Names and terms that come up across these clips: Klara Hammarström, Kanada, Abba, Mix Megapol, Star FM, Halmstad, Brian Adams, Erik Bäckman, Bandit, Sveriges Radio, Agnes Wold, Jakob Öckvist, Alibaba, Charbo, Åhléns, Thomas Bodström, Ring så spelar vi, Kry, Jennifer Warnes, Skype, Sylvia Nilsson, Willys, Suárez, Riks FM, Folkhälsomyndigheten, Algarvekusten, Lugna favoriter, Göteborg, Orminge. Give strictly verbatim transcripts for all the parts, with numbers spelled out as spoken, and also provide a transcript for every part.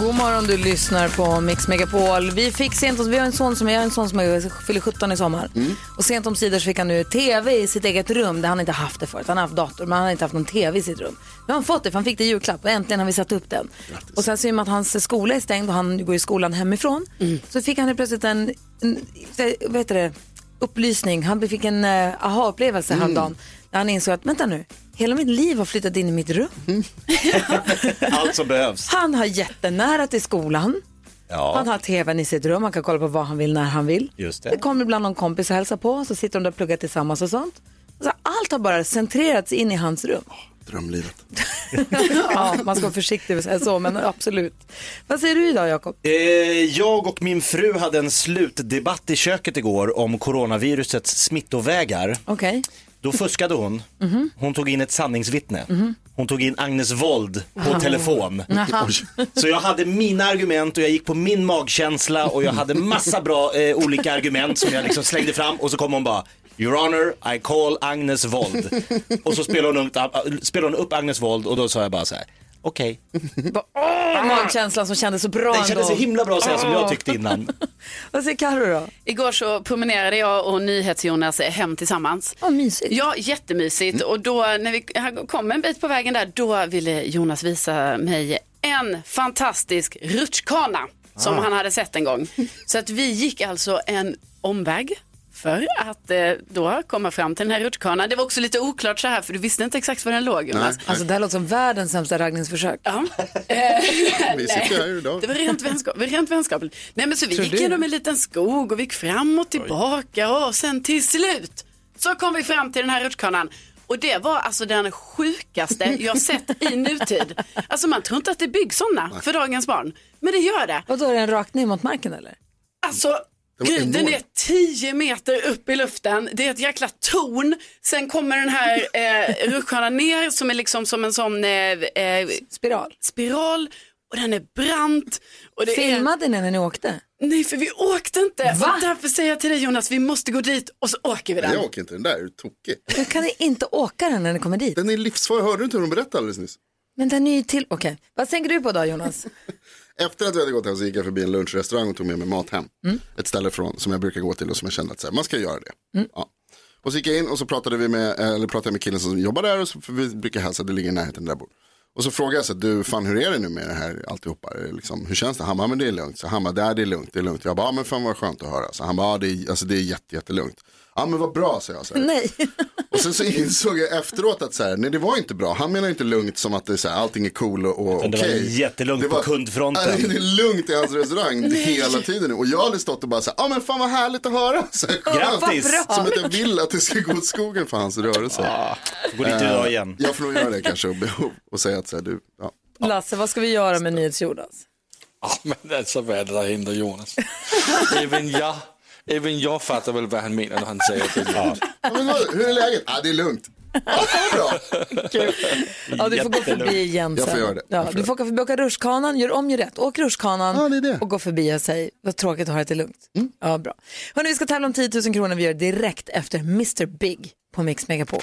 God morgon, du lyssnar på Mix Megapol. Vi fick sent om, vi har en son som jag har en son som är, fyller sjutton i sommar. Mm. Och sent om sidor så fick han nu tv i sitt eget rum, där han inte haft det förut. Han har haft dator, men han har inte haft någon tv i sitt rum. Nu har han fått det, för han fick det i julklapp och äntligen har vi satt upp den. Grattis. Och sen så i och med att hans skola är stängd och han går i skolan hemifrån, mm. så fick han plötsligt en, en vad heter det, upplysning. Han fick en uh, aha-upplevelse mm. häromdagen. När han insåg att, vänta nu, hela mitt liv har flyttat in i mitt rum. Mm. Allt som behövs. Han har jättenära till skolan. Ja. Han har tvn i sitt rum. Han kan kolla på vad han vill när han vill. Just det. Det kommer ibland någon kompis och hälsa på. Så sitter de där och pluggar tillsammans och sånt. Alltså, allt har bara centrerats in i hans rum. Drömlivet. Ja, man ska vara försiktig med sig så, men absolut. Vad säger du idag, Jakob? Eh, jag och min fru hade en slutdebatt i köket igår om coronavirusets smittovägar. Okej. Okay. Då fuskade hon. Mm-hmm. Hon tog in ett sanningsvittne. Mm-hmm. Hon tog in Agnes Wold på oh. telefon. Så jag hade mina argument och jag gick på min magkänsla och jag hade massa bra eh, olika argument som jag liksom slängde fram och så kom hon bara, Your Honor, I call Agnes Wold. Och så spelade hon upp, spelade hon upp Agnes Wold och då sa jag bara så här, okej. Okay. Åh, magkänslan som kändes så bra. Den kändes så himla bra så här, som jag tyckte innan. Vad säger Karo då? Igår så promenerade jag och Nyhets-Jonas hem tillsammans. Åh, oh, mysigt. Ja, jättemysigt. Mm. Och då när vi kom en bit på vägen där, då ville Jonas visa mig en fantastisk rutschkana ah. som han hade sett en gång. Så att vi gick alltså en omväg för att eh, då komma fram till den här rutschkanan. Det var också lite oklart så här, för du visste inte exakt var den låg. Alltså det här låter som världens sämsta raggningsförsök. Ja. Vi sitter här idag. Det var rent, vänskap, rent vänskapligt. Nej, men så vi Tror gick du? genom en liten skog och vi gick fram och tillbaka och sen till slut så kom vi fram till den här rutschkanan. Och det var alltså den sjukaste jag sett i nutid. Alltså man tror inte att det byggs sådana för dagens barn. Men det gör det. Och då är den rakt ner mot marken eller? Alltså... Gud, den är tio meter upp i luften. Det är ett jäkla torn. Sen kommer den här eh, rutschkanan ner som är liksom som en sån eh, spiral. spiral. Och den är brant. Och det Filmade är... ni när ni åkte? Nej, för vi åkte inte. Va? Och därför säger jag till dig, Jonas, vi måste gå dit och så åker vi den. Nej, jag åker inte den där, det är tokigt. Hur kan ni inte åka den när ni kommer dit? Den är livsfarlig, hörde du inte hur de berättade alldeles nyss? Men den är ju till... Okej, okay. Vad tänker du på då, Jonas? Efter att vi hade gått hem så gick jag förbi en lunchrestaurang och tog med mig mat hem. Mm. Ett ställe från, som jag brukar gå till och som jag kände att så här, man ska göra det. Mm. Ja. Och så gick jag in och så pratade vi med, eller pratade med killen som jobbar där. Och så, för vi brukar hälsa, det ligger i närheten där bord. Och så frågade jag så här, du fan hur är det nu med det här alltihopa? Liksom, hur känns det? Han bara, men det är lugnt. Så han bara, där det är lugnt, det är lugnt. Jag bara, men fan vad skönt att höra. Så han bara, det är, alltså, det är jätte, jätte lugnt. Ja men vad bra, säger jag så här. Nej. Och sen så insåg jag efteråt att så här, nej det var inte bra. Han menar inte lugnt som att det är så här, allting är cool och, och okej. Okay. Det var jättelugnt det var, på kundfronten. Nej, det är lugnt i hans restaurang hela tiden. Och jag hade stått och bara så här, ja men fan vad härligt att höra. Så här, grattis. Som att jag vill att det ska gå åt skogen för hans rörelse. Ja, går dit idag eh, igen. Jag får nog göra det kanske och, och säga att så här, du. Ja, ja. Lasse, vad ska vi göra med Nyhets-Jonas? Ja men alltså vad är det där händer Jonas? Även jag. Även jag fattar väl vad han menar när han säger att det är lugnt. Ja. Men vad, hur är läget? Ja, ah, det är lugnt. Ja, ah, bra. Kul. Ja, du får gå förbi igen sen. Jag får göra det. Ja, får du får åka förbi, åka rutschkanan, gör om ju rätt. Åk rutschkanan ja, det är det. Och gå förbi och säg, vad tråkigt att ha det lugnt. Mm. Ja, bra. Hörrni, vi ska tävla om tio tusen kronor. Vi gör direkt efter mister Big på Mix Megapol.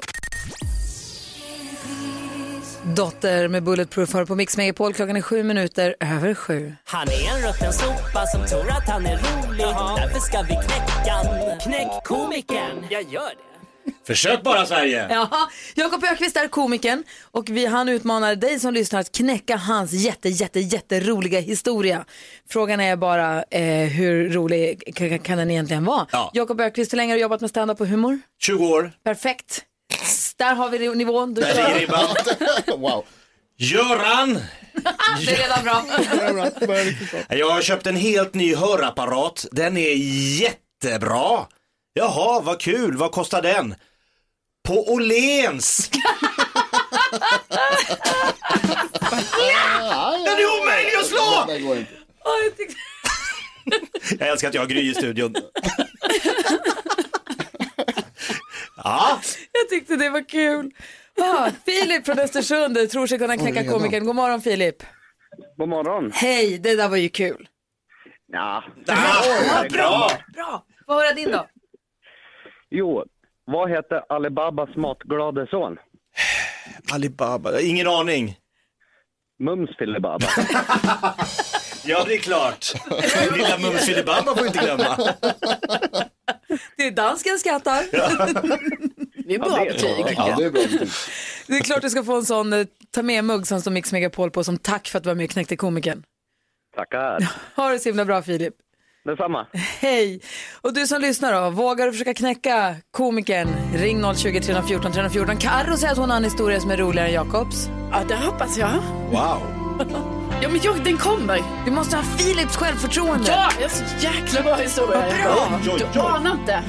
Dotter med Bulletproof hör på Mix Megapol. Klockan är sju minuter över sju. Han är en rutten sopa som tror att han är rolig. Jaha. Därför ska vi knäcka. Knäck komikern. Jag gör det. Försök bara Sverige. Ja, Jakob Ökvist är komikern. Och vi, han utmanar dig som lyssnar att knäcka hans jätte, jätte, jätteroliga historia. Frågan är bara eh, hur rolig kan, kan den egentligen vara? Ja. Jakob Ökvist, hur länge har du jobbat med stand-up och humor? tjugo år. Perfekt. Där har vi nivån. Du där är ribban. Wow. Göran! Det är redan bra. Jag har köpt en helt ny hörapparat. Den är jättebra. Jaha, vad kul. Vad kostar den? På Åhléns! Den är omöjlig att slå! Jag älskar att jag har Gry i studion. Ja. Jag tyckte det var kul. Ah, Filip från Östersund tror sig kunna knäcka komikern. God morgon, Filip. God morgon. Hej, det där var ju kul. Ja. Ah, bra. bra. Bra. Vad var det din då? Jo, vad heter Alibabas matglade son? Alibaba, ingen aning. Mums Filibaba. Ja, det är klart. Lilla Mums Filibaba får inte glömma. Det är dansken skrattar. Ja. Det är bra betyg. Ja, det är bra betyg. Det är klart du ska få en sån ta med mugg som Mix Megapol på som tack för att du var med och knäckte komikern. Tackar. Ha det så himla bra, Filip. Detsamma. Hej. Och du som lyssnar då, vågar du försöka knäcka komikern? Ring noll tjugo, tre fjorton, tre fjorton. Karo säger att hon har en historia som är roligare än Jakobs. Ja, det hoppas jag. Wow. Ja, men jag, den kommer. Du måste ha Philips självförtroende. Ja, jag är så jäkla bra historia. Vad bra. Jo, jo, jo. Du anar inte.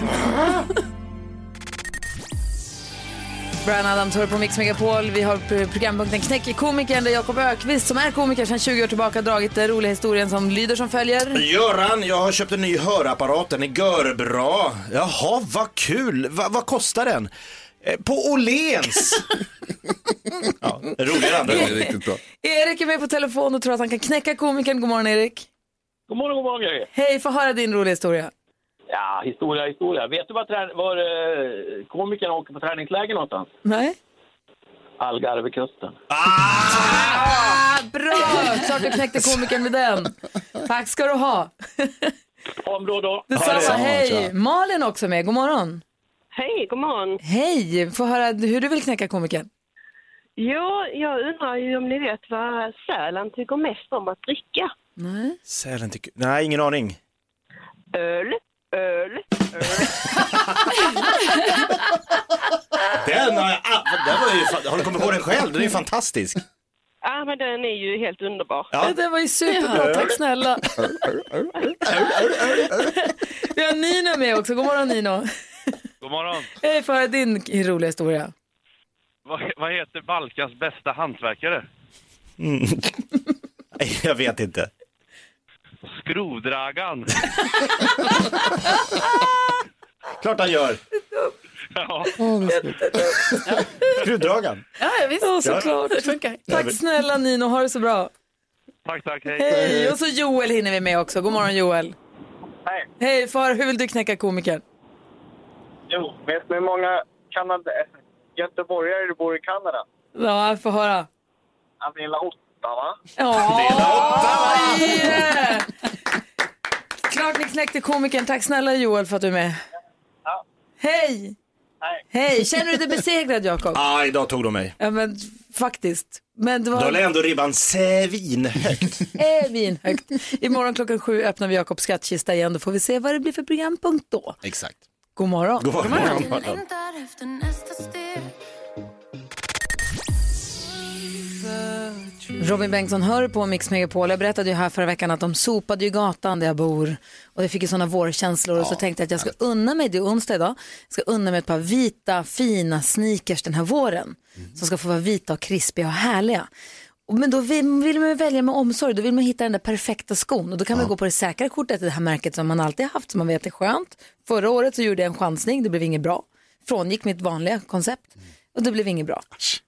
Brian Adams hör på Mix Megapol. Vi har programpunkten Knäck i komikern där Jakob Öckvist som är komiker sedan tjugo år tillbaka dragit den roliga historien som lyder som följer. Göran, jag har köpt en ny hörapparat. Den är görbra. Jaha, vad kul. Va, vad kostar den? Eh, på Åhléns. Ja, roligare andra gånger. Riktigt bra. Erik är med på telefon och tror att han kan knäcka komikern. God morgon, Erik. God morgon, god morgon, Erik. Hej, få höra din roliga historia. Ja, historia, historia. Vet du var, trä- var eh, komikerna åker på träningsläger någonstans? Nej. Algarvekusten. Ah! Ah, bra! Klart du knäckte komikern med den. Tack ska du ha. Ha en bra dag. Detsamma, hej. Malin också med, god morgon. Hej, god morgon. Hej, får höra hur du vill knäcka komikern. Jo, jag undrar ju om ni vet vad Sälen tycker mest om att dricka. Nej. Sälen tycker... Nej, ingen aning. Öl, öl, öl. Den har jag... Den var ju, har du kommit på den själv? Den är ju fantastisk. Ja, men den är ju helt underbar. Ja. Den var ju superbra, tack snälla. Vi har Nino med också. God morgon, Nino. God morgon. Hej, för höra din roliga historia. Vad, vad heter Balkans bästa hantverkare? Mm. Jag vet inte. Skrovdragan. Klart han gör. Ja. Oh, Skruvdragan. Ja, jag visste ja, såklart. Det funkar. Tack snälla Nino, har det så bra. Tack, tack. Hej. Hej. Och så Joel hinner vi med också. God morgon Joel. Hej. Hej, far, hur vill du knäcka komikern? Jo, vet ni många kanad... göteborgare bor i Kanada? Ja, jag får höra. Han vill ha åtta, va? Ja! Oh, yeah. Klart ni knäckte komikern. Tack snälla Joel för att du är med. Ja. Hej! Hej! Hej! Känner du dig besegrad, Jakob? Ja, idag tog de mig. Ja, men faktiskt. Men det var... Då lade ändå ribban svinhögt. Svinhögt. Imorgon klockan sju öppnar vi Jakobs skattkista igen. Då får vi se vad det blir för programpunkt då. Exakt. God morgon. God morgon. God morgon. God morgon. Robin Bengtsson hör på Mix Megapol. Jag berättade ju här förra veckan att de sopade ju gatan där jag bor. Och jag fick ju sådana vårkänslor. Ja, och så tänkte jag att jag ska unna mig, det är onsdag idag. Jag ska unna mig ett par vita, fina sneakers den här våren. Mm. Som ska få vara vita och krispiga och härliga. Men då vill, vill man välja med omsorg. Då vill man hitta den där perfekta skon. Och då kan ja. man gå på det säkra kortet, det här märket som man alltid haft, som man vet är skönt. Förra året så gjorde jag en chansning, det blev inget bra. Frångick mitt vanliga koncept. Mm. Och det blev inget bra.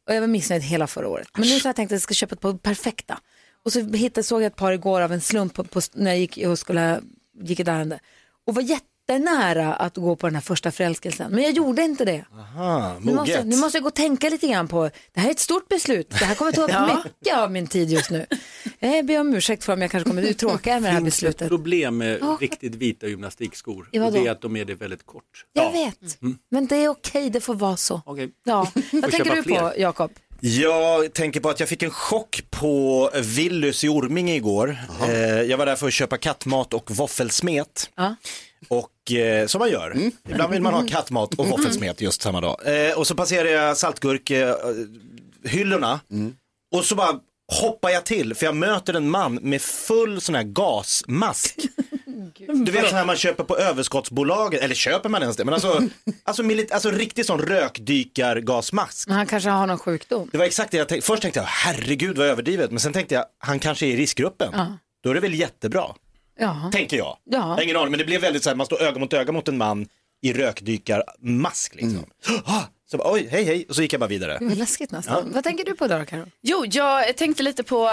Och jag var missnöjd hela förra året. Men nu så har jag tänkt att jag ska köpa ett par perfekta. Och så hittade, såg jag ett par igår av en slump på, på, när jag gick och skulle, gick ett ärende. Och var jättenära att gå på den här första förälskelsen. Men jag gjorde inte det. Aha, nu, måste, nu måste jag gå och tänka lite grann på, det här är ett stort beslut. Det här kommer ta upp ja. mycket av min tid just nu. Jag ber om ursäkt för om jag kanske kommer uttråka med det här beslutet. Det finns ett problem med ja. riktigt vita gymnastikskor. Ja, det är att de är det väldigt kort. Jag ja. vet, mm. men det är okej, det får vara så. Okay. Ja. Vad tänker du fler. på, Jakob? Jag tänker på att jag fick en chock på Willys i Orminge igår. Eh, jag var där för att köpa kattmat och våffelsmet. Ja. Och eh, som man gör. Mm. Ibland vill man ha kattmat och våffelsmet just samma dag. Eh, och så passerade jag saltgurkhyllorna. Eh, mm. Och så bara hoppar jag till, för jag möter en man med full sån här gasmask. Du vet så här man köper på överskottsbolaget. Eller köper man ens det? Men alltså, alltså, milit- alltså riktigt sån rökdykar gasmask. Men han kanske har någon sjukdom. Det var exakt det jag tänkte. Först tänkte jag, herregud vad överdrivet. Men sen tänkte jag, han kanske är i riskgruppen. Ja. Då är det väl jättebra. Ja. Tänker jag. Ja. Jag har ingen aning, men det blev väldigt så här, man står öga mot öga mot en man i rökdykar mask liksom. Mm. Så bara, oj, hej, hej. Och så gick jag bara vidare. Det är läskigt nästan. Ja. Vad tänker du på då, Karo? Jo, jag tänkte lite på,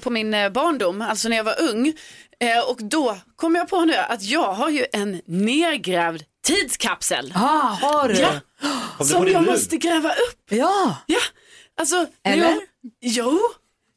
på min barndom, alltså när jag var ung. Eh, och då kom jag på nu att jag har ju en nedgrävd tidskapsel. Ah, har du? Ja, har du som jag nu? Måste gräva upp. Ja. Ja, alltså. Eller? Jo, jo,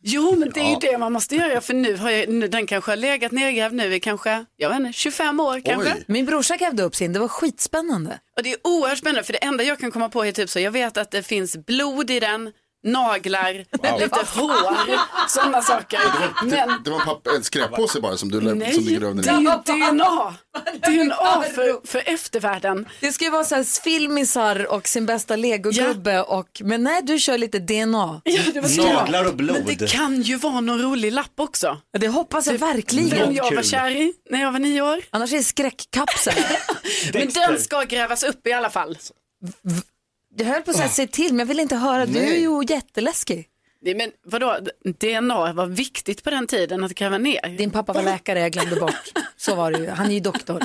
jo men det är ju ja. det man måste göra. För nu har jag, nu, den kanske har legat nedgrävd nu i kanske, jag vet inte, tjugofem år kanske. Oj. Min brorsa grävde upp sin, det var skitspännande. Och det är oerhört spännande, för det enda jag kan komma på är typ så, jag vet att det finns blod i den. Naglar, wow. lite hår, sådana saker. Det var, det, det var papp, en skräppåse bara som du lär, nej, som ligger över. Det är ju D N A. D N A för, för eftervärlden. Det ska ju vara så här filmisar och sin bästa legogubbe, ja. och, men nej, du kör lite D N A. Ja, det var naglar och blod. Men det kan ju vara någon rolig lapp också. Ja, det hoppas jag det, verkligen. Vem jag var kär i när jag var nio år. Annars är skräckkapseln. Men den ska grävas upp i alla fall. V- Jag höll på att oh. säga till, men jag vill inte höra. Nej. Du är ju jätteläskig. Nej, men vadå? D N A var viktigt på den tiden att gräva ner. Din pappa var läkare, jag glömde bort. Så var det ju. Han är ju doktor.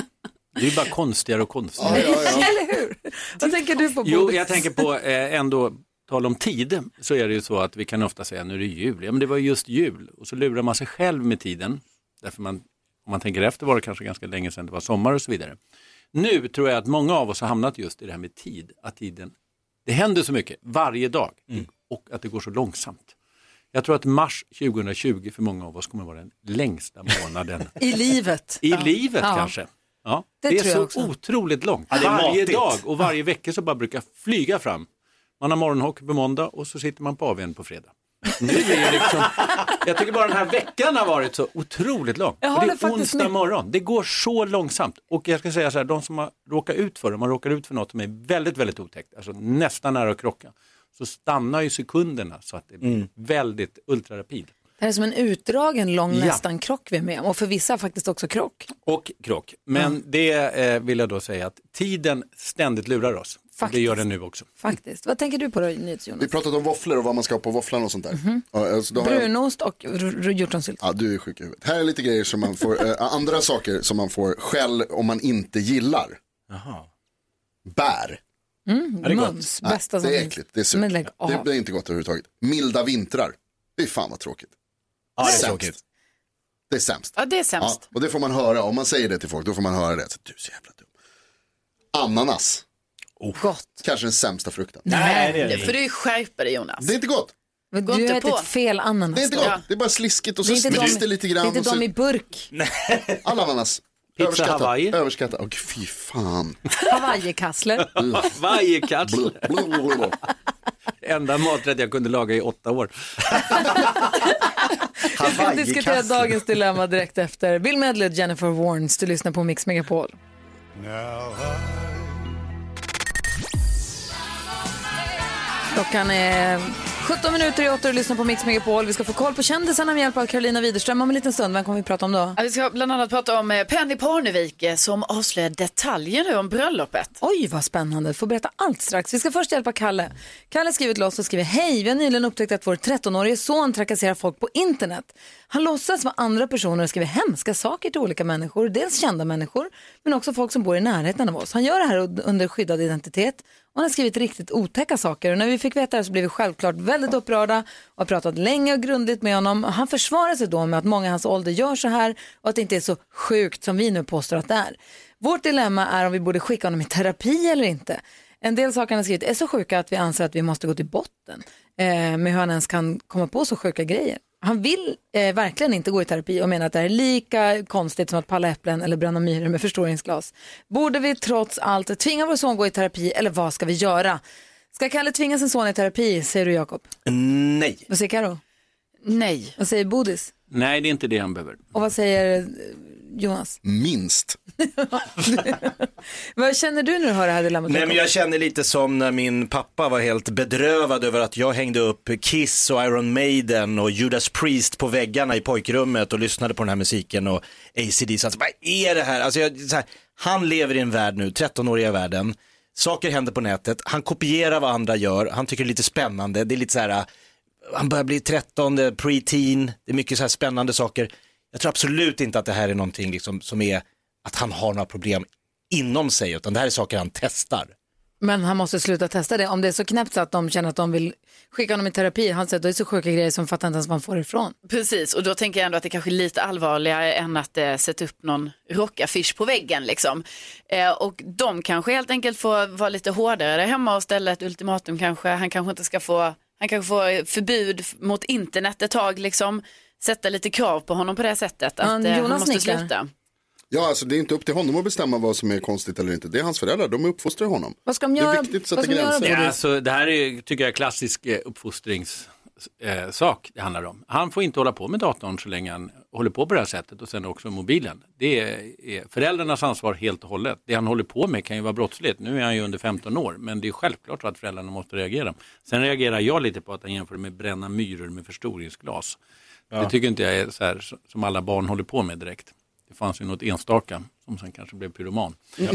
Det är ju bara konstigare och konstigare. Ja, ja, ja. Eller hur? Vad tänker du på? Bodis? Jo, jag tänker på eh, ändå, tal om tid, så är det ju så att vi kan ofta säga nu är det jul. Ja, men det var just jul. Och så lurar man sig själv med tiden. Därför man, om man tänker efter, var det kanske ganska länge sedan det var sommar och så vidare. Nu tror jag att många av oss har hamnat just i det här med tid, att tiden. Det händer så mycket varje dag mm. och att det går så långsamt. Jag tror att mars tjugotjugo för många av oss kommer vara den längsta månaden. I livet. I ja. livet ja. kanske. Ja. Det, det är så också. Otroligt långt. Ja, varje dag och varje vecka så bara brukar flyga fram. Man har morgonhockey på måndag och så sitter man på A V N på fredag. Nu är det liksom, jag tycker bara den här veckan har varit så otroligt lång. Det är onsdag med. morgon. Det går så långsamt. Och jag ska säga så här, de som har råkat ut för det, man råkar ut för något som är väldigt, väldigt otäckt. Alltså nästan nära att krocka. Så stannar ju sekunderna så att det blir mm. väldigt ultrarapid. Det är som en utdragen lång ja. nästan krock vi är med. Och för vissa faktiskt också krock. Och krock. Men mm. det eh, vill jag då säga att tiden ständigt lurar oss. Faktiskt. Det gör det nu också. Faktiskt. Vad tänker du på då, Nyhets-Jonas? Vi pratade om våfflor och vad man ska ha på våfflan och sånt där. Mm-hmm. Ja, alltså, då har brunost jag... och r- r- hjortonsylt. Ja, du är sjuk i huvudet. Här är lite grejer som man får, eh, andra saker som man får skäll om man inte gillar. Jaha. Bär. Mm, är det mums, gott? Bästa. Nej, det är äckligt, det är surt. Men lägg av. Det blir inte gott överhuvudtaget. Milda vintrar. Det är fan vad tråkigt. Ja, det är sämst. tråkigt. Det är sämst. Ja, det är sämst. Ja, och det får man höra. Om man säger det till folk, då får man höra det. Så, du är så jävla dum. Ananas. Oh. Gott. Kanske den sämsta frukten. Nej, det är det. För du skärper dig, Jonas. Det är inte gott. Men du har ätit fel ananas. Det är inte gott, ja. Det är bara sliskigt och så smärs det lite grann. Det är inte de i burk. Alla ananas. Pizza Hawaii. Överskattad. Åh, fy fan. Hawaii-kassler. Hawaii-kassler. Enda maträtt jag kunde laga i åtta år. Vi ska diskutera dagens dilemma direkt efter Bill Medley och Jennifer Warnes. Du lyssnar på Mix Megapol. Klockan är sjutton minuter i åtta och lyssnar på Mix Megapol. Vi ska få koll på kändisarna med hjälp av Carolina Wiederström om en liten stund. Vem kommer vi prata om då? Ja, vi ska bland annat prata om Penny Panovik som avslöjar detaljer nu om bröllopet. Oj, vad spännande. Får berätta allt strax. Vi ska först hjälpa Kalle. Kalle skriver till oss och skriver: hej, vi har nyligen upptäckt att vår trettonårige son trakasserar folk på internet. Han låtsas vara andra personer och skriver hemska saker till olika människor. Dels kända människor, men också folk som bor i närheten av oss. Han gör det här under skyddad identitet. Och han har skrivit riktigt otäcka saker. Och när vi fick veta det så blev vi självklart väldigt upprörda och har pratat länge och grundligt med honom. Han försvarar sig då med att många i hans ålder gör så här och att det inte är så sjukt som vi nu påstår att det är. Vårt dilemma är om vi borde skicka honom i terapi eller inte. En del saker han har skrivit är så sjuka att vi anser att vi måste gå till botten eh, med hur han ens kan komma på så sjuka grejer. Han vill eh, verkligen inte gå i terapi och menar att det är lika konstigt som att palla äpplen eller bränna myror med förstoringsglas. Borde vi trots allt tvinga vår son gå i terapi eller vad ska vi göra? Ska Kalle tvinga sin son i terapi, säger du, Jakob? Nej. Vad säger Karo? Nej. Vad säger Bodis? Nej, det är inte det han behöver. Och vad säger Jonas? Minst. Vad känner du när du hör det här dilemmat? Nej, men jag känner lite som när min pappa var helt bedrövad över att jag hängde upp Kiss och Iron Maiden och Judas Priest på väggarna i pojkrummet och lyssnade på den här musiken och A C D. Så alltså, vad är det här? Alltså, jag, så här? Han lever i en värld nu, trettonåriga världen. Saker händer på nätet. Han kopierar vad andra gör. Han tycker det är lite spännande. Det är lite så här... Han börjar bli tretton, pre-teen. Det är mycket så här spännande saker. Jag tror absolut inte att det här är någonting liksom som är att han har några problem inom sig, utan det här är saker han testar. Men han måste sluta testa det. Om det är så knäppt så att de känner att de vill skicka honom i terapi, han säger att det är så sjuka grejer som fattar inte ens man får ifrån. Precis, och då tänker jag ändå att det kanske är lite allvarligare än att eh, sätta upp någon rockaffisch på väggen liksom. Eh, och de kanske helt enkelt får vara lite hårdare där hemma och ställa ett ultimatum kanske. Han kanske inte ska få... Han kanske får förbud mot internet ett tag liksom, sätta lite krav på honom på det sättet att mm, Jonas han måste nickar. Sluta. Ja, alltså det är inte upp till honom att bestämma vad som är konstigt eller inte. Det är hans föräldrar, de uppfostrar honom. Vad ska de göra? Det är viktigt att sätta gränser. Ja, alltså, det här är, tycker jag, klassisk uppfostringssak det handlar om. Han får inte hålla på med datorn så länge han håller på på det här sättet, och sen också mobilen. Det är föräldrarnas ansvar helt och hållet. Det han håller på med kan ju vara brottsligt. Nu är han ju under femton år, men det är självklart att föräldrarna måste reagera. Sen reagerar jag lite på att han jämför med bränna myror med förstoringsglas. Ja. Det tycker inte jag är så här som alla barn håller på med direkt. Det fanns ju något enstaka som sen kanske blev pyroman. Ja.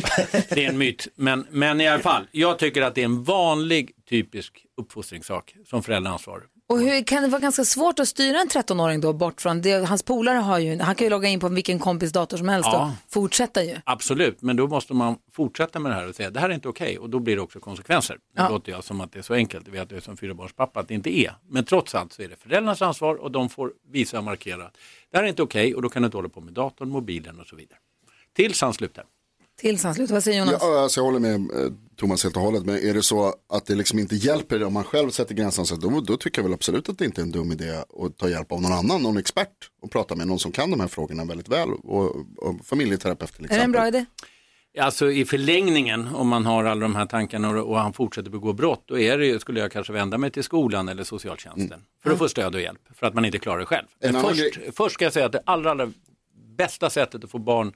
Det är en myt. Men, men i alla fall, jag tycker att det är en vanlig typisk uppfostringssak som föräldraansvar. Och hur kan det vara ganska svårt att styra en tretton-åring då bort från det? Hans polare har ju, han kan ju logga in på vilken kompis dator som helst, ja, och fortsätta ju. Absolut, men då måste man fortsätta med det här och säga det här är inte okej, och då blir det också konsekvenser. Det, ja, låter jag som att det är så enkelt, vi vet ju som fyrabarnspappa att det inte är. Men trots allt så är det föräldrarnas ansvar, och de får visa och markera att det här är inte okej, och då kan du inte hålla på med datorn, mobilen och så vidare. Tills han slutar. Tills han slutar, vad säger Jonas? Ja, alltså jag håller med Thomas helt och hållet, men är det så att det liksom inte hjälper om man själv sätter gränsen, så då, då tycker jag väl absolut att det inte är en dum idé att ta hjälp av någon annan, någon expert, och prata med någon som kan de här frågorna väldigt väl, och, och familjeterapeut till exempel. Är det en bra idé? Alltså i förlängningen, om man har alla de här tankarna och, och han fortsätter begå brott, då är det ju, skulle jag kanske vända mig till skolan eller socialtjänsten, mm, för att få stöd och hjälp, för att man inte klarar det själv. Men först, grej... först ska jag säga att det allra, allra bästa sättet att få barn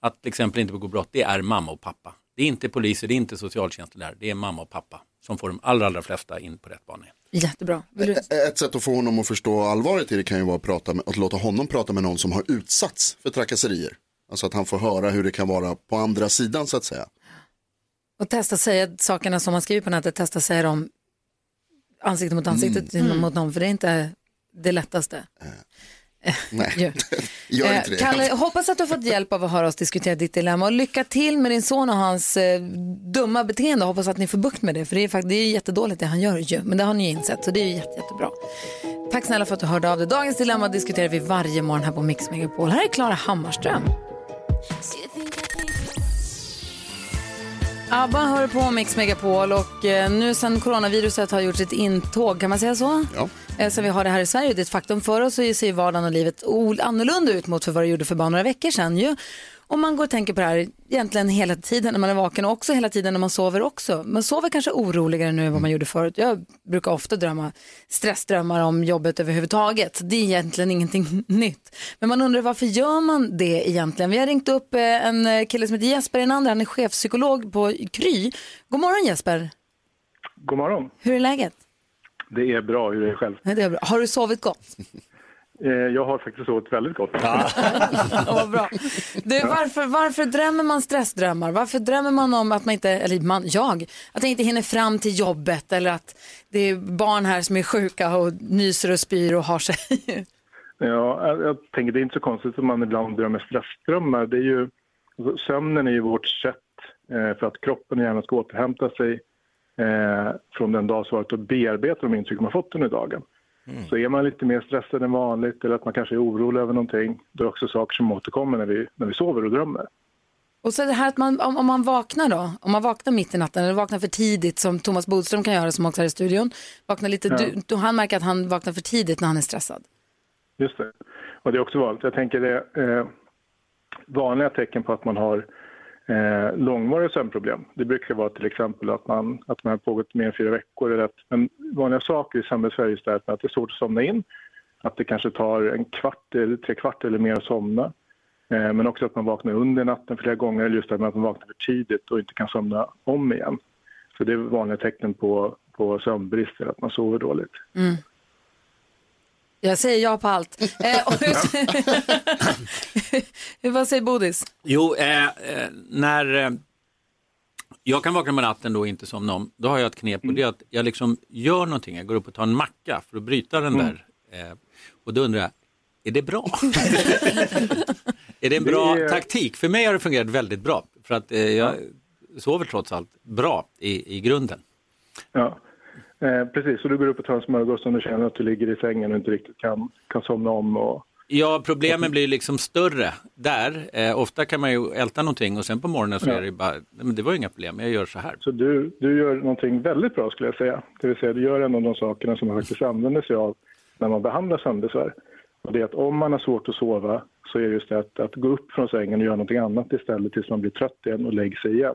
att till exempel inte begå brott, det är mamma och pappa. Det är inte poliser, det är inte socialtjänstelärar, det är mamma och pappa som får de allra, allra flesta in på rätt bana. Jättebra. Du... Ett, ett sätt att få honom att förstå allvaret i det kan ju vara att, prata med, att låta honom prata med någon som har utsatts för trakasserier. Alltså att han får höra hur det kan vara på andra sidan så att säga. Och testa säga sakerna som man skriver på nätet, testa säga dem ansikte mot ansikte, mm, mot någon, för det är inte det lättaste. Äh. Nej, gör inte det. Kalle, hoppas att du har fått hjälp av att höra oss diskutera ditt dilemma, och lycka till med din son och hans eh, dumma beteende. Hoppas att ni får bukt med det, för det är faktiskt det är jättedåligt det han gör ju, men det har ni ju insett, så det är ju jätte, jättebra. Tack snälla för att du hörde av dig. Dagens dilemma diskuterar vi varje morgon här på Mix Megapol. Här är Klara Hammarström. Abba hör på Mix Megapol, och eh, nu sen coronaviruset har gjort sitt intåg, kan man säga så? Ja. Eh, sen vi har det här i Sverige, det är ett faktum för oss, så ser ju vardagen och livet annorlunda ut mot för vad det gjorde för bara några veckor sedan ju. Och man går och tänker på det här egentligen hela tiden när man är vaken, och också hela tiden när man sover också. Man sover kanske oroligare nu än vad man gjorde förut. Jag brukar ofta drömma stressdrömmar om jobbet överhuvudtaget. Det är egentligen ingenting nytt. Men man undrar, varför gör man det egentligen? Vi har ringt upp en kille som heter Jesper Enander. Han är chefpsykolog på Kry. God morgon Jesper. God morgon. Hur är läget? Det är bra, hur är det själv? Det är bra. Har du sovit gott? Jag har faktiskt sovit väldigt gott. Ja. Vad bra. Du, varför, varför drömmer man stressdrömmar? Varför drömmer man om att man inte, eller man, jag, att jag inte hinner fram till jobbet, eller att det är barn här som är sjuka och nyser och spyr och har sig? Ja, jag tänker det är inte så konstigt att man ibland drömmer stressdrömmar. Det är ju, sömnen är ju vårt sätt för att kroppen gärna ska återhämta sig från den dag som varit och bearbeta de intryck man fått under dagen. Mm. Så är man lite mer stressad än vanligt, eller att man kanske är orolig över någonting, då är också saker som återkommer när vi, när vi sover och drömmer. Och så det här att man, om, om man vaknar då, om man vaknar mitt i natten eller vaknar för tidigt, som Thomas Bodström kan göra som också är i studion, vaknar lite, ja, du, då han märker att han vaknar för tidigt när han är stressad. Just det, och det är också vanligt. Jag tänker det är eh, vanliga tecken på att man har eh, långvariga sömnproblem. Det brukar vara till exempel att man, att man har pågått mer än fyra veckor eller att, men vanliga saker i samhällssverige är just det att det är svårt att somna in, att det kanske tar en kvart eller tre kvart eller mer att somna, Men också att man vaknar under natten flera gånger, eller just att man vaknar för tidigt och inte kan somna om igen. Så det är vanliga tecken på, på sömnbrist, att man sover dåligt. Mm. Jag säger ja på allt. Eh, och hur, vad säger Bodis? Jo, eh, när eh, jag kan vakna med natten då och inte somna om, då har jag ett knep på mm. det att jag liksom gör någonting. Jag går upp och tar en macka för att bryta den mm. där. Eh, och då undrar jag, är det bra? Är det en bra det... taktik? För mig har det fungerat väldigt bra. För att eh, jag sover trots allt bra i, i grunden. Ja, eh, precis. Så du går upp och tar en smörgås och du känner att du ligger i sängen och inte riktigt kan, kan somna om. Och... Ja, problemen blir liksom större där. Eh, ofta kan man ju älta någonting och sen på morgonen så ja. är det bara, men det var ju inga problem, jag gör så här. Så du, du gör någonting väldigt bra skulle jag säga. Det vill säga, du gör en av de sakerna som man faktiskt använder sig av när man behandlar sömnbesvär. Och det är att om man har svårt att sova så är det just det att, att gå upp från sängen och göra någonting annat istället tills man blir trött igen och lägger sig igen.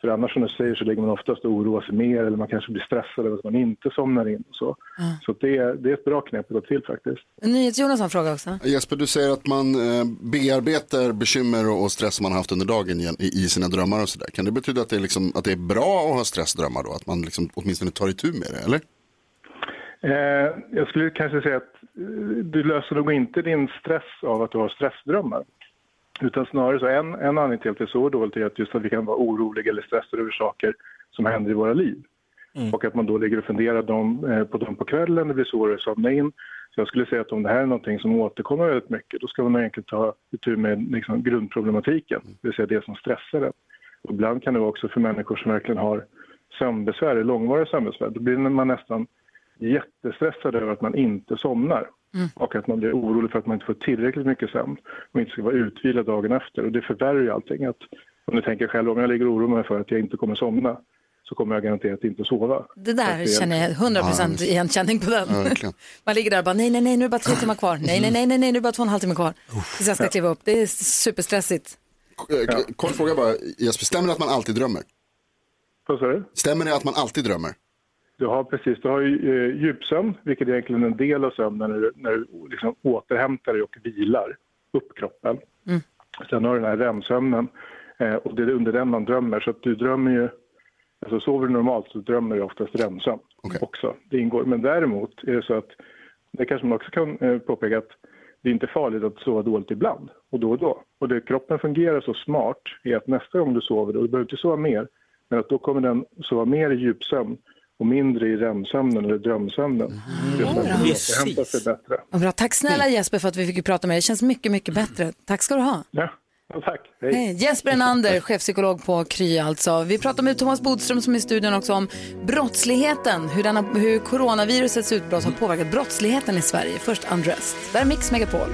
För annars som du säger så lägger man oftast och oroar sig mer eller man kanske blir stressad över att man inte somnar in. Och så ja. så det, det är ett bra knep att ta till faktiskt. Nyhets-Jonas har en fråga också. Jesper, du säger att man bearbetar bekymmer och stress man har haft under dagen i sina drömmar och sådär. Kan det betyda att det, är liksom, att det är bra att ha stressdrömmar då? Att man liksom åtminstone tar itu med det, eller? Eh, jag skulle kanske säga att du löser nog inte din stress av att du har stressdrömmar. Utan snarare så en, en anledning till att det är så dåligt är att just att vi kan vara oroliga eller stressade över saker som händer i våra liv. Mm. Och att man då ligger och funderar dem, eh, på dem på kvällen, det blir svårare att somna in. Så jag skulle säga att om det här är någonting som återkommer väldigt mycket, då ska man egentligen ta itu med liksom, grundproblematiken. Det vill säga det som stressar den. Och ibland kan det vara också för människor som verkligen har sömnbesvär, långvariga sömnbesvär, då blir man nästan jättestressad över att man inte somnar. Mm. Och att man blir orolig för att man inte får tillräckligt mycket sömn och inte ska vara utvilad dagen efter. Och det förvärrar ju allting. Att, om du tänker själv, om jag ligger orolig mig för att jag inte kommer somna så kommer jag garanterat inte sova. Det där det känner jag hundra procent igenkänning på den. Ja, man ligger där och bara nej, nej, nej, nu är det bara tre timmar kvar. Nej, nej, nej, nej, nej nu är det bara två och en halv timme kvar. Tills jag ska kliva upp. Det är superstressigt. Ja. Kort fråga bara, Jesper, stämmer det att man alltid drömmer? Vad säger du? Stämmer det att man alltid drömmer? Du har precis, du har ju djupsömn, vilket är egentligen en del av sömnen när du, när du liksom återhämtar dig och vilar upp kroppen. Mm. Sen har du den här REM-sömnen eh, och det är under den man drömmer. Så att du drömmer ju, alltså sover du normalt så drömmer du oftast REM-sömn okay. också. Det ingår, men däremot är det så att, det kanske man också kan eh, påpeka att det är inte farligt att sova dåligt ibland och då och då. Och det kroppen fungerar så smart är att nästa gång du sover, och du behöver inte sova mer, men att då kommer den sova mer i djupsömn och mindre i REM-sömnen eller drömsömnen. Mm. Ja, bättre. Ja, bra. Tack snälla Jesper för att vi fick prata med dig. Det känns mycket, mycket bättre. Tack ska du ha. Ja, ja tack. Hej. Hej. Jesper Enander, chefpsykolog på Kry alltså. Vi pratar med Thomas Bodström som är i studion också om brottsligheten. Hur, denna, hur coronavirusets utbrott har påverkat brottsligheten i Sverige. Först Undressed. Där är Mix Megapol.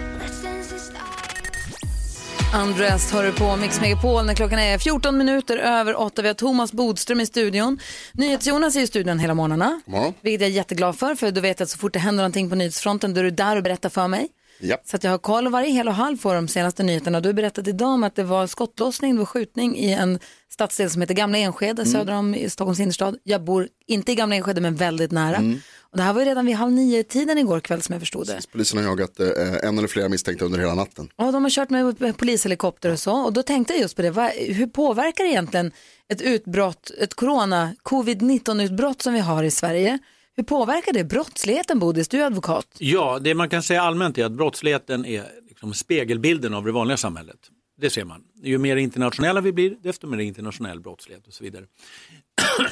Andres hör du på Mix Megapol när klockan är fjorton minuter över åtta. Vi har Thomas Bodström i studion. Nyhets-Jonas är i studion hela morgnarna. Ja. Vilket jag är jätteglad för, för du vet att så fort det händer någonting på nyhetsfronten, då är du där och berättar för mig. Ja. Så att jag har koll varje hel och halv på de senaste nyheterna. Du har berättat idag om att det var skottlossning, det var skjutning i en stadsdel som heter Gamla Enskede, mm. söder om Stockholms innerstad. Jag bor inte i Gamla Enskede men väldigt nära. Mm. Och det här var ju redan vid halv nio tiden igår kväll som jag förstod det. Polisen har jagat eh, en eller flera misstänkta under hela natten. Ja, de har kört med polishelikopter och så. Och då tänkte jag just på det, vad, hur påverkar egentligen ett utbrott, ett corona, covid nitton-utbrott som vi har i Sverige? Hur påverkar det brottsligheten, Bodis? Du är advokat. Ja, det man kan säga allmänt är att brottsligheten är liksom spegelbilden av det vanliga samhället. Det ser man. Ju mer internationella vi blir, desto mer internationell brottslighet och så vidare.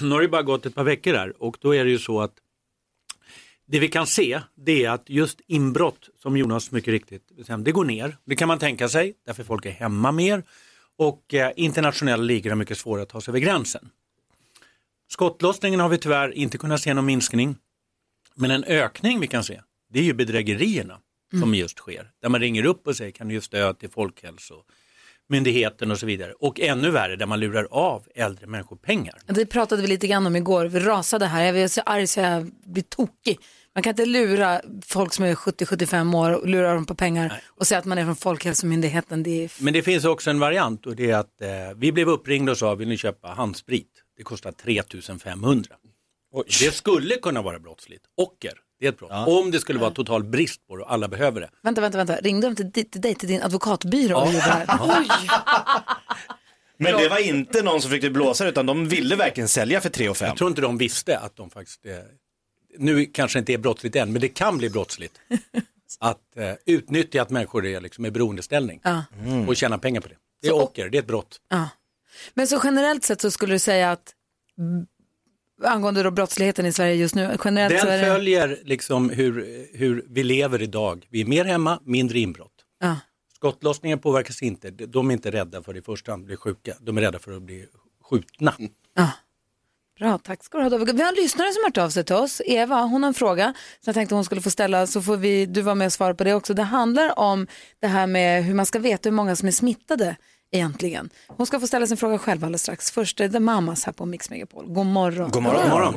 Nu har det bara gått ett par veckor där och då är det ju så att det vi kan se det är att just inbrott, som Jonas mycket riktigt bestämde, det går ner. Det kan man tänka sig, därför folk är hemma mer och eh, internationella ligor är mycket svårare att ta sig över gränsen. Skottlossningen har vi tyvärr inte kunnat se någon minskning. Men en ökning vi kan se, det är ju bedrägerierna mm. som just sker. Där man ringer upp och säger, kan du ge stöd till Folkhälsomyndigheten och så vidare. Och ännu värre, där man lurar av äldre människor pengar. Det pratade vi lite grann om igår. Vi rasade här. Jag blev så arg så jag blir tokig. Man kan inte lura folk som är sjuttio till sjuttiofem år och lura dem på pengar. Nej. Och säga att man är från Folkhälsomyndigheten. Det är... Men det finns också en variant och det är att eh, vi blev uppringda och sa, vill ni köpa handsprit? Det kostar tre tusen femhundra. Oj. Det skulle kunna vara brottsligt. Ocker, Det är ett bra. Ja. Om det skulle vara total brist på det och alla behöver det. Vänta, vänta, vänta. Ringde de till, till dig, till din advokatbyrå? Ja. Och gjorde det här? Oj. Men det var inte någon som fick det blåsa, utan de ville verkligen sälja för tre och fem. Jag tror inte de visste att de faktiskt... Eh, nu kanske inte är brottsligt än, men det kan bli brottsligt. Att eh, utnyttja att människor är liksom i beroendeställning. Ja. Mm. Och tjäna pengar på det. Det är åker, det är ett brott. Ja. Men så generellt sett så skulle du säga att... angående då brottsligheten i Sverige just nu generellt, den Sverige... följer liksom hur, hur vi lever idag. Vi är mer hemma, mindre inbrott. Ja. Skottlossningen påverkas inte. De är inte rädda för att i första hand bli sjuka. De är rädda för att bli skjutna. Ja. Bra, tack ska du ha. Vi har en lyssnare som har hört av sig till oss. Eva, hon har en fråga som jag tänkte hon skulle få ställa, så får vi, du var med och svara på det också. Det handlar om det här med hur man ska veta hur många som är smittade egentligen. Hon ska få ställa sin fråga själv alldeles strax. Först är det Mamas här på Mix Megapol. God morgon. God morgon. God morgon.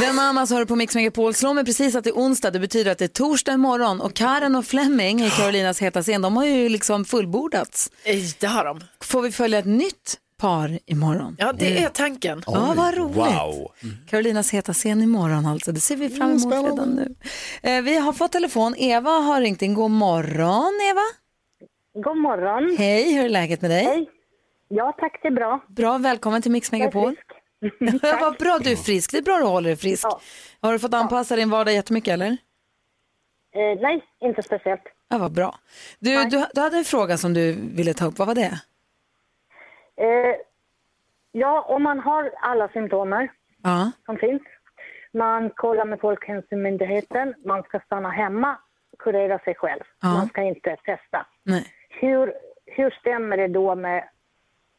The Mamas har på Mix Megapol. Slår mig precis att det är onsdag. Det betyder att det är torsdag morgon. Och Karen och Flemming i Carolinas heta scen, de har ju liksom fullbordats. Det har de. Får vi följa ett nytt par imorgon? Ja, det är tanken. Ja, mm. ah, vad roligt. Wow. Mm. Carolinas heta scen imorgon alltså. Det ser vi fram emot mm, redan nu. Eh, vi har fått telefon. Eva har ringt in. God morgon, Eva. God morgon. Hej, hur är läget med dig? Hej. Ja, tack, det är bra. Bra, välkommen till Mix Megapol. Vad bra, du är frisk. Det är bra att du håller dig frisk. Ja. Har du fått anpassa din vardag jättemycket, eller? Eh, nej, inte speciellt. Ja, vad bra. Du, du, du hade en fråga som du ville ta upp. Vad var det? Eh, ja, om man har alla symptomer ja. som finns. Man kollar med Folkhälsomyndigheten. Man ska stanna hemma, kurera sig själv. Ja. Man ska inte testa. Nej. Hur, hur stämmer det då med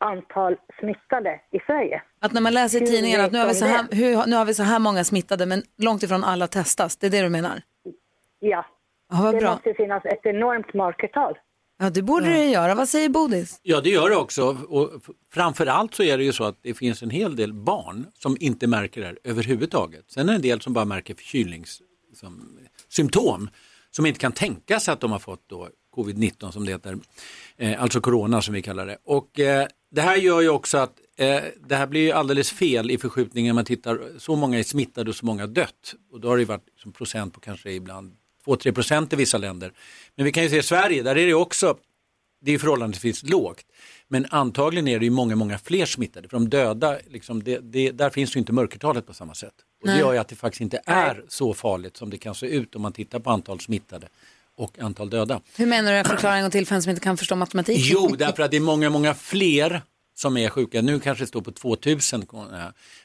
antal smittade i Sverige? Att när man läser i tidningen att nu har, vi så här, hur, nu har vi så här många smittade, men långt ifrån alla testas. Det är det du menar? Ja. Ah, det bra. Måste finnas ett enormt mörkertal. Ja, det borde ja. det göra. Vad säger Bodis? Ja, det gör det också. Och framförallt så är det ju så att det finns en hel del barn som inte märker det här överhuvudtaget. Sen är det en del som bara märker förkylningssymptom som inte kan tänka sig att de har fått då covid nitton som det heter. Eh, alltså corona som vi kallar det. Och eh, det här gör ju också att eh, det här blir ju alldeles fel i förskjutningen. Man tittar, så många är smittade och så många dött. Och då har det ju varit som procent på kanske ibland två till tre procent i vissa länder. Men vi kan ju se Sverige, där är det också, det är förhållandevis lågt. Men antagligen är det ju många, många fler smittade. För de döda, liksom, det, det, där finns ju inte mörkertalet på samma sätt. Och Nej. det gör ju att det faktiskt inte är så farligt som det kan se ut om man tittar på antal smittade och antal döda. Hur menar du en förklaring och till för en som inte kan förstå matematik? Jo, därför att det är många, många fler som är sjuka. Nu kanske det står på två tusen.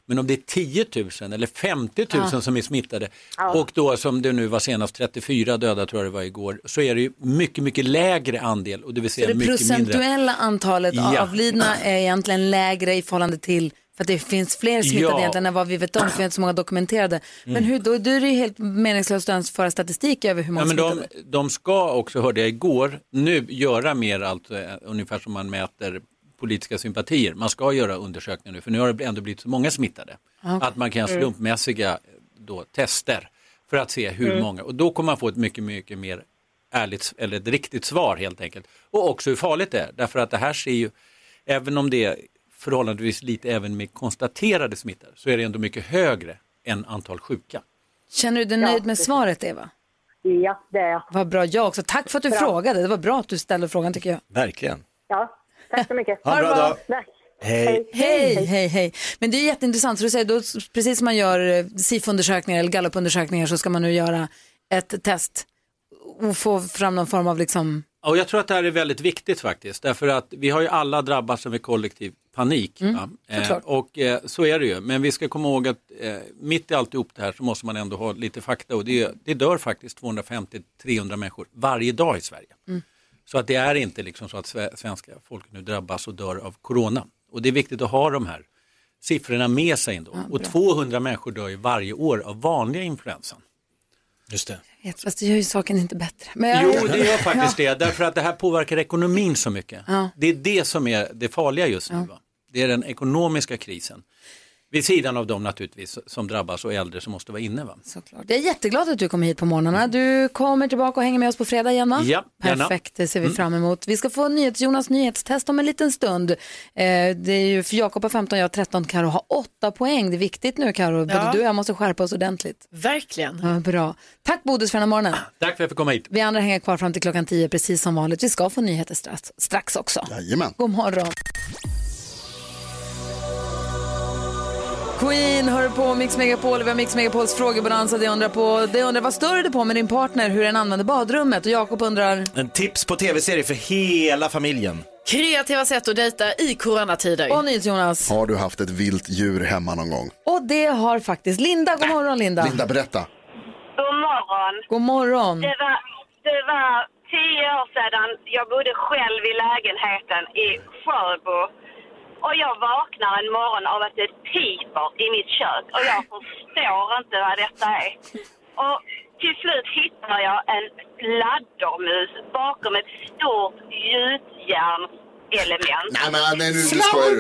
Men om det är tio tusen eller femtio tusen ja. som är smittade. Ja. Och då som det nu var senast trettiofyra döda tror jag det var igår. Så är det ju mycket, mycket lägre andel. Och det vill säga så det mycket procentuella mindre. Antalet ja. avlidna är egentligen lägre i förhållande till. För att det finns fler smittade ja. egentligen än vad vi vet om. För vi har inte så många dokumenterade. Men mm. hur, då, då är det ju helt meningslöst att föra statistik över hur många ja, men smittade. De, de ska också, hörde jag igår, nu göra mer allt. Ungefär som man mäter politiska sympatier. Man ska göra undersökningar nu, för nu har det ändå blivit så många smittade. Okay. Att man kan ha slumpmässiga då, tester för att se hur mm. många. Och då kommer man få ett mycket, mycket mer ärligt eller ett riktigt svar helt enkelt. Och också hur farligt det är. Därför att det här ser ju, även om det är förhållandevis lite även med konstaterade smittor, så är det ändå mycket högre än antal sjuka. Känner du dig nöjd med svaret, Eva? Ja, det är jag. Vad bra, jag också. Tack för att du bra. frågade. Det var bra att du ställde frågan tycker jag. Verkligen. Ja. Tack så mycket. Ha, ha bra dag. Hej. Hej, hej, hej. Men det är jätteintressant. Så du säger, då, precis som man gör SIFO-undersökningar eller gallupundersökningar så ska man nu göra ett test och få fram någon form av liksom... Och jag tror att det här är väldigt viktigt faktiskt. Därför att vi har ju alla drabbats av kollektiv panik. Mm, eh, och eh, så är det ju. Men vi ska komma ihåg att eh, mitt i alltihop det här så måste man ändå ha lite fakta. Och det, det dör faktiskt tvåhundrafemtio till trehundra människor varje dag i Sverige. Mm. Så att det är inte liksom så att svenska folk nu drabbas och dör av corona. Och det är viktigt att ha de här siffrorna med sig ändå. Ja, och tvåhundra människor dör ju varje år av vanliga influensan. Just det. Jag vet, fast det gör ju saken inte bättre. Men jag... Jo, det gör faktiskt ja. det. Därför att det här påverkar ekonomin så mycket. Ja. Det är det som är det farliga just nu. Ja. Va? Det är den ekonomiska krisen. Vid sidan av dem naturligtvis som drabbas och äldre som måste vara inne, va? Såklart. Jag är jätteglad att du kommer hit på morgnarna. Du kommer tillbaka och hänger med oss på fredag igen, va? Ja, gärna. Perfekt, det ser vi mm. fram emot. Vi ska få Nyhets-Jonas nyhetstest om en liten stund. Eh, det är ju för Jakob har femton, jag har tretton, Karo har åtta poäng. Det är viktigt nu, Karo. Både ja. du och jag måste skärpa oss ordentligt. Verkligen. Ja, bra. Tack Bodus för den här morgonen. Tack för att jag kom hit. Vi andra hänger kvar fram till klockan tio precis som vanligt. Vi ska få nyheter strax, strax också. Jajamän. God morgon. Queen, hör på Mix Megapol. Vi har Mix Megapols frågebalansa. Det undrar på, det undrar vad stör du på med din partner, hur den använder badrummet. Och Jakob undrar en tips på tv-serie för hela familjen. Kreativa sätt att dejta i coronatider. Och nytt Jonas. Har du haft ett vilt djur hemma någon gång? Och det har faktiskt Linda. God morgon Linda. Linda, berätta. God morgon. God morgon. Det var, det var tio år sedan jag bodde själv i lägenheten i Charbo. Och jag vaknar en morgon av att det piper i mitt kök. Och jag förstår inte vad detta är. Och till slut hittar jag en fladdermus bakom ett stort gjutjärnselement. Nej, men nej, nu skojar du.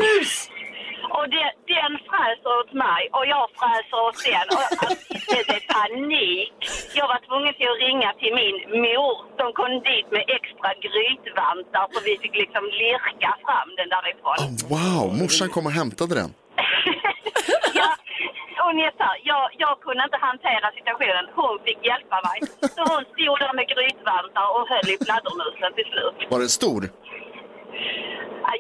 Och det, den fräser åt mig och jag fräser åt den. Och det är panik. Jag var tvungen till att ringa till min mor som kom dit med extra grytvantar så vi fick liksom lirka fram den därifrån. Oh, wow, morsan kom och hämtade den. Ja, ungefär. Jag, jag kunde inte hantera situationen. Hon fick hjälpa mig. Så hon stod där med grytvantar och höll i fladdermusen till slut. Var den stor?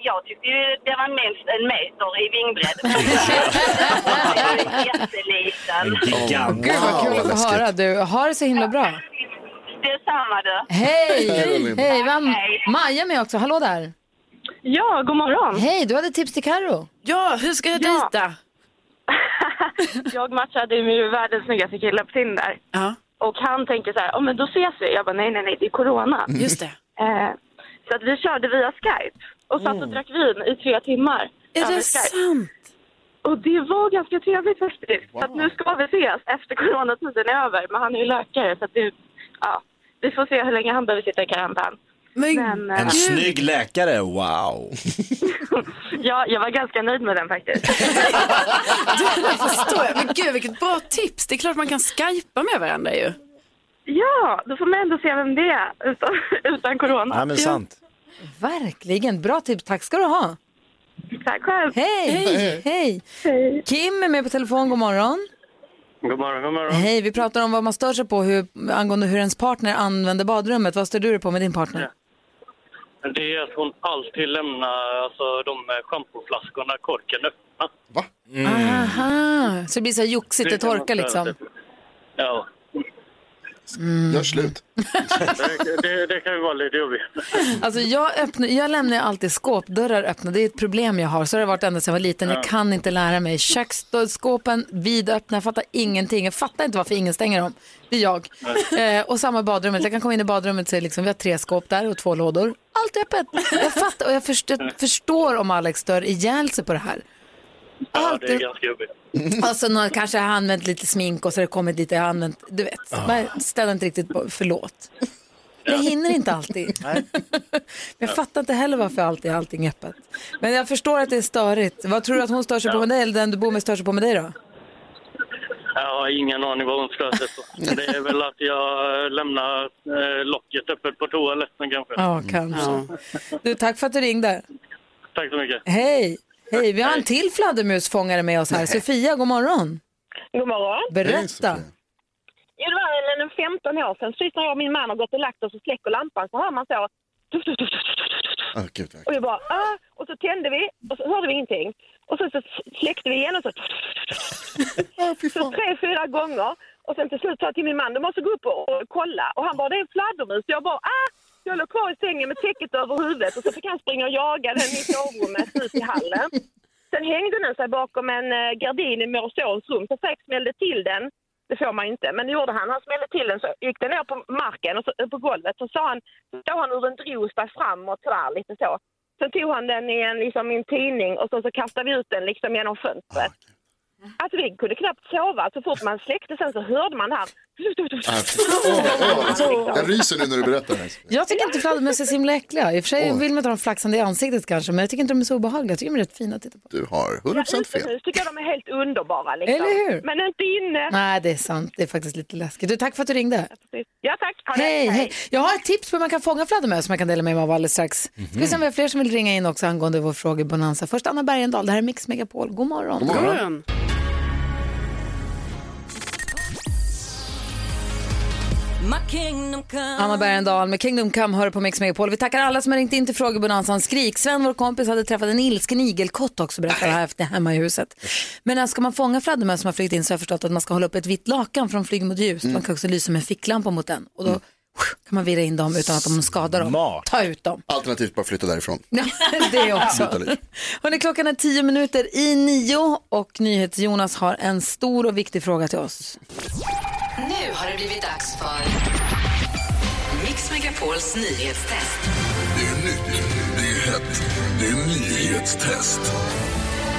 Jag tyckte ju det var minst en meter i vingbredd. Jag är jätteliten. Oh, wow. Gud vad kul att höra. Du har det så himla bra. Detsamma du. Hej! Hej, hej. Vem? Hej. Maja med också, hallå där. Ja, god morgon. Hej, du hade tips till Karo. Ja, hur ska jag dejta? Ja. Jag matchade med världens snyggaste kille på Tinder. Uh-huh. Och han tänker så här, ja oh, men då ses vi. Jag bara nej, nej, nej, det är corona. Mm. Just det. Eh, så att vi körde via Skype. Och satt och drack vin i tre timmar. Är det sant? Och det var ganska trevligt faktiskt. Wow. Så att nu ska vi ses efter coronatiden är över. Men han är ju läkare så att det, ja, vi får se hur länge han behöver sitta i karantän. Men, men, en äh... snygg läkare, wow. Ja, jag var ganska nöjd med den faktiskt. Det förstår jag. Men gud, vilket bra tips. Det är klart man kan skypa med varandra ju. Ja, då får man ändå se vem det är utan, utan corona. Ja, men sant. Verkligen, bra tips. Tack ska du ha. Tack själv. Hej, hej, hej. Hej. Kim är med på telefon, god morgon. God morgon, god morgon. Hej, vi pratar om vad man stör sig på hur, angående hur ens partner använder badrummet. Vad stör du dig på med din partner? Ja. Det är att hon alltid lämnar alltså, de shampooflaskorna, korken öppna. Va? Mm. Aha, så det blir så här joxigt, det torkar liksom. Ja. Mm. Gör slut. det, det, det kan ju vara lite jobbigt. Alltså jag, öppnar, jag lämnar ju alltid skåpdörrar öppna. Det är ett problem jag har. Så har det varit ända sedan jag var liten. Jag kan inte lära mig. Köksskåpen vidöppna. Jag fattar ingenting. Jag fattar inte varför ingen stänger dem. Det är jag. Eh, och samma badrummet. Jag kan komma in i badrummet och säga liksom, vi har tre skåp där och två lådor. Allt öppet. Jag fattar och jag förstår, jag förstår om Alex stör ihjäl sig på det här. Ja, det är ganska jobbigt. Alltså någon kanske har använt lite smink och så har det kommit lite, jag har använt, du vet, ah. ställer inte riktigt på, förlåt. Ja. Jag hinner inte alltid. Nej. Jag fattar inte heller varför alltid allting är öppet. Men jag förstår att det är störigt. Vad tror du att hon stör sig ja. på med dig eller den du bor med stör sig på med dig då? Jag har ingen aning vad hon stör sig på. Det är väl att jag lämnar locket öppet på toaletten kanske. Ja, kanske. Ja. Du, tack för att du ringde. Tack så mycket. Hej. Hej, vi har en till fladdermusfångare med oss här. Nej. Sofia, god morgon. God morgon. Berätta. Hej, jo, det var en femton år sedan. Precis när jag och min man har gått och lagt oss och släcker lampan så hör man så. Oh, gud, och vi bara, ah! Och så tände vi och så hörde vi ingenting. Och sen så släckte vi igen och så. Så tre, fyra gånger. Och sen till slut sa jag till min man, du måste gå upp och kolla. Och han bara, det är en fladdermus. Jag bara, ah! Jag låg kvar i sängen med täcket över huvudet och så fick han springa och jaga den i sovrummet ut i hallen. Sen hängde den sig bakom en gardin i Morsons rum. Så jag smällde till den. Det får man inte. Men det gjorde han. Han smällde till den så gick den ner på marken och så, på golvet. Så sa han, så tog han ur en drosta framåt sådär lite så. Sen tog han den i en, liksom, i en tidning och så, så kastade vi ut den liksom genom fönstret. Att vi kunde knappt sova. Så fort man släckte sen så hörde man här. Jag ryser nu när du berättar det. Jag tycker inte fladdermöss är så himla äckliga. I och för sig vill man inte ha flaxande i ansiktet kanske. Men jag tycker inte de är så obehagliga. Jag tycker de är rätt fina att titta på. Du har hundra procent fel. Jag tycker de är helt underbara liksom. Eller hur? Men inte inne. Nej, det är sant. Det är faktiskt lite läskigt. Du, tack för att du ringde. Ja, tack. Hej, hej. Jag har ett tips på hur man kan fånga fladdermöss som jag kan dela med mig av alldeles strax. Mm-hmm. Ska vi se om vi har fler som vill ringa in också angående vår fråga Bonanza. Först Anna Bergendahl. Det här är Mix Megapol. God morgon. God morgon. Anna Bergendahl med Kingdom Come hör på Mix Megapol. Vi tackar alla som har ringt in till frågebonansan Skrik. Sven, vår kompis, hade träffat en ilsken igelkott också, berättade här efter hemma i huset. Men när ska man fånga fladdermöss som har flygit in så har jag förstått att man ska hålla upp ett vitt lakan från flyg mot ljus. Mm. Man kan också lysa med en ficklampa mot den. Och då mm. kan man vira in dem utan att de skadar dem. Smart. Ta ut dem. Alternativt bara flytta därifrån. Det också. Hörrni, klockan är tio minuter i nio och Nyhets-Jonas har en stor och viktig fråga till oss. Nu har det blivit dags för Mix Megapols nyhetstest. Det är nytt, det är hett, det är nyhetstest.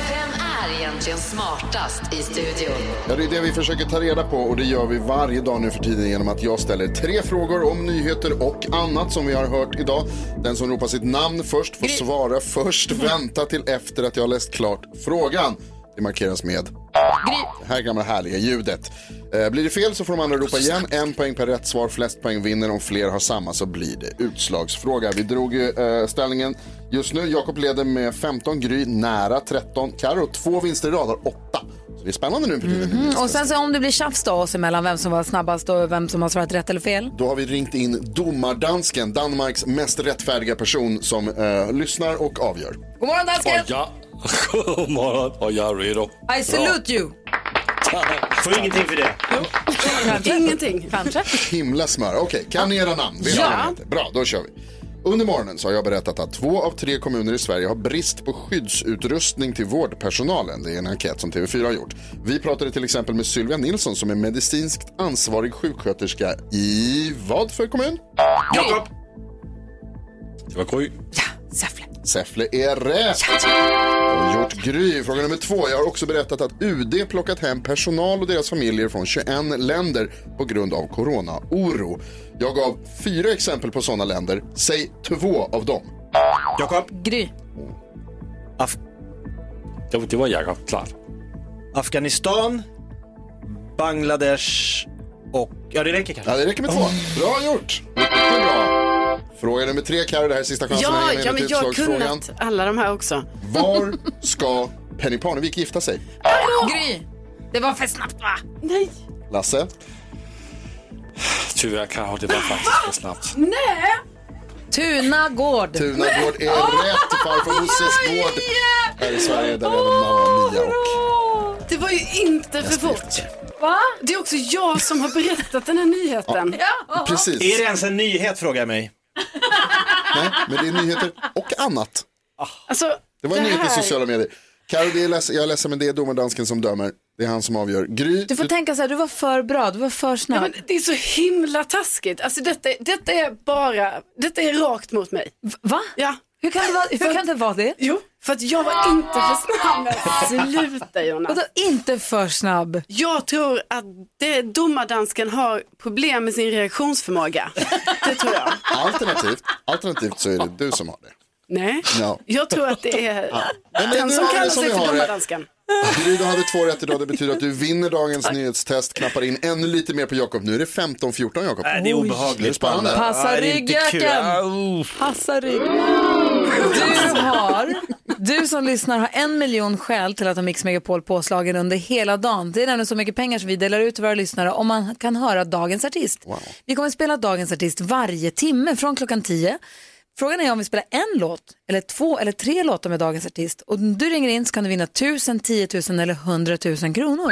Vem är egentligen smartast i studion? Ja, det är det vi försöker ta reda på och det gör vi varje dag nu för tiden genom att jag ställer tre frågor om nyheter och annat som vi har hört idag. Den som ropar sitt namn först får svara först, vänta till efter att jag har läst klart frågan. Det markeras med Gry. Här gamla härliga ljudet. Eh, blir det fel så får de andra ropa igen. En poäng per rätt svar, flest poäng vinner. Om fler har samma så blir det utslagsfråga. Vi drog eh, ställningen just nu. Jakob leder med femton, Gry nära tretton, Karo två vinster i rad har åtta. Så det är spännande nu för tiden. Mm-hmm. Och sen så om det blir tjafs då oss emellan vem som var snabbast och vem som har svarat rätt eller fel. Då har vi ringt in domardansken, Danmarks mest rättfärdiga person som eh, lyssnar och avgör. God morgon dansken! Ja. God morgon, och jag är redo. I salute you. Får ingenting för det. Ingenting, kanske. Himla smör, okej, okay, kan ni era namn? Vi ja. Bra, då kör vi. Under morgonen så har jag berättat att två av tre kommuner i Sverige har brist på skyddsutrustning till vårdpersonalen. Det är en enkät som T V fyra har gjort. Vi pratade till exempel med Sylvia Nilsson som är medicinskt ansvarig sjuksköterska i vad för kommun? Jakob. Det var Kry. Ja, Säffle. Säffle är rätt. Och gjort Gry. Fråga nummer två. Jag har också berättat att U D plockat hem personal och deras familjer från tjugoett länder på grund av corona-oro. Jag gav fyra exempel på sådana länder. Säg två av dem. Jakob. Gry. Af- det var Jakob, klart. Afghanistan, Bangladesh och... Ja, det räcker kanske. Ja, det räcker med två. Bra gjort. Mycket bra. Fråga nummer tre, Karo, det här är sista chansen. Ja, ja men jag har kunnat alla de här också. Var ska Penny Panovik gifta sig? Gry, det var för snabbt va? Nej. Lasse? Tyvärr, Karo, det var faktiskt för snabbt. Nej. Tuna Gård. Tuna Gård är rätt, farfar Ossis Gård. Här i Sverige, där även mamma Mia och... Det var ju inte för fort. Va? Det är också jag som har berättat den här nyheten. Ja, precis. Är det ens en nyhet, frågar jag mig? Nej, men det är nyheter och annat. Alltså, det var en nyhet i sociala medier. Karo, det är läs- jag läser men det är domardansken som dömer. Det är han som avgör. Gry, du får du... tänka så här, du var för bra, du var för snabb. Ja, men det är så himla taskigt. Alltså detta, detta är bara, detta är rakt mot mig. Va? Ja. Hur kan det vara, hur kan det, vara det? Jo, för att jag var inte för snabb. Sluta, Jonas. Vadå inte för snabb? Jag tror att det, domardansken har problem med sin reaktionsförmåga. Det tror jag. Alternativt, alternativt så är det du som har det. Nej, no. Jag tror att det är ja. Den men som kallar sig för domardansken. Du hade två rätt idag, det betyder att du vinner dagens tack. Nyhetstest, knappar in ännu lite mer på Jakob. Nu är det femton fjorton, Jakob. Äh, det är obehagligt. Spännande. Passa ah, ryggen. Passa ryggen. Du har, du som lyssnar har en miljon skäl till att ha Mix Megapol påslagen under hela dagen. Det är nämligen så mycket pengar som vi delar ut till våra lyssnare om man kan höra dagens artist. Wow. Vi kommer spela dagens artist varje timme från klockan tio. Frågan är om vi spelar en låt eller två eller tre låtar med dagens artist. Och om du ringer in så kan du vinna tusen, tiotusen eller hundratusen kronor.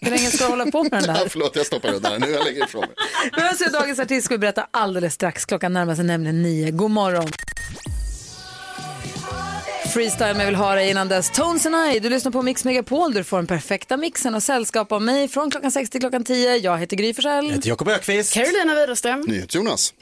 Hur länge ska jag hålla på med den där? Ja, förlåt, jag stoppar den där. Nu jag lägger ifrån mig. Men så dagens artist ska vi berätta alldeles strax. Klockan närmar sig nämligen nio. God morgon. Freestyle jag vill ha dig innan dess. Tones and I, du lyssnar på Mix Megapol. Du får den perfekta mixen och sällskap av mig från klockan sex till klockan tio. Jag heter Gry Forssell. Jag heter Jakob Öckvist. Carolina Wiederström. Nyhets-Jonas.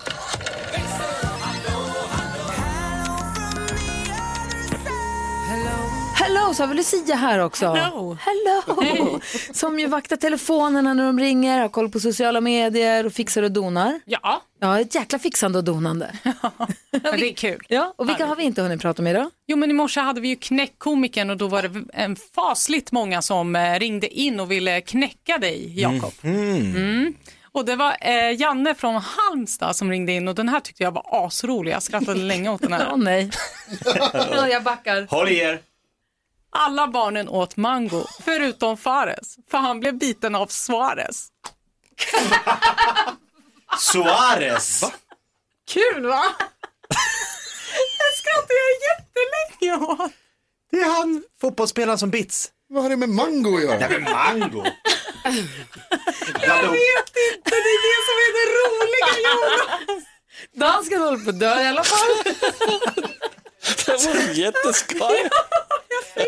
Hello Hello, så har vi Lucia här också. Hello. Hello. Hey. Som ju vaktar telefonerna när de ringer, har koll på sociala medier och fixar och donar. Ja. Ja, ett jäkla fixande och donande. Ja, det är kul. Ja, och vilka har vi inte hunnit prata med idag? Jo, men i morse hade vi ju knäckkomikern och då var det en fasligt många som ringde in och ville knäcka dig, Jakob. Mm. Mm. Och det var eh, Janne från Halmstad som ringde in och den här tyckte jag var asrolig. Jag skrattade länge åt den här. Åh nej. Ja, jag backar. Håll er. Alla barnen åt mango, förutom Fares. För han blev biten av Suárez. Suárez? Va? Kul va? Jag skrattade jättelänge åt. Det är han, fotbollsspelaren som bits. Vad har det med mango att göra? Det är med mango. Jag vet inte, det är det som är det roliga, Jonas. Dansken håller på att dö i alla fall. Det var jätteskaj.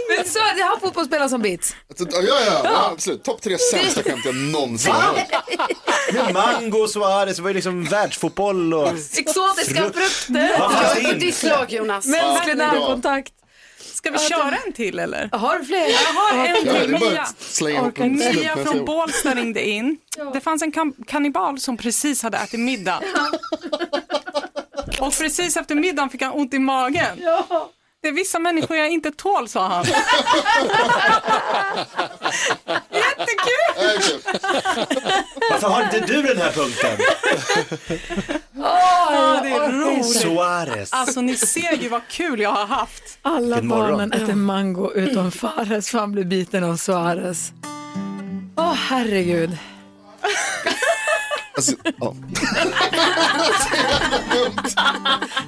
Men så, jag har fotbollsspelare som bits. Ja, ja, ja, ja, absolut. Topp tre sämsta skämt jag någonsin har hört. Mango, Suárez, var ju liksom världsfotboll och exotiska frukter. Ja, dyslag, Jonas. Mänsklig närkontakt. Ska vi köra en till eller? Jag har fler. Jag har en till. Mia, Mia från Bålsta ringde in. Det fanns en kan- kannibal som precis hade ätit middag. Och precis efter middagen fick han ont i magen. Det är vissa människor jag inte tål, sa han. Jättekul! Varför har inte du den här punkten? Åh, oh, det är roligt. Suárez. Alltså, ni ser ju vad kul jag har haft. Alla barnen äter mango utom Fares, för han blev biten av Suárez. Åh, oh, herregud. Alltså, ja.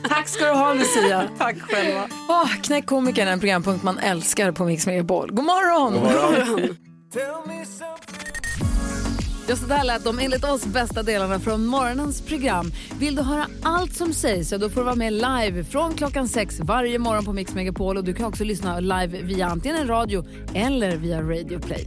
Tack ska du ha, Lucia. Tack själva. Åh, knäck komikern är en programpunkt man älskar på Mix Megapol. God morgon! God morgon. Just det här lät de enligt oss bästa delarna från morgonens program. Vill du höra allt som sägs så då får du vara med live från klockan sex varje morgon på Mix Megapol. Och du kan också lyssna live via antingen radio eller via Radio Play.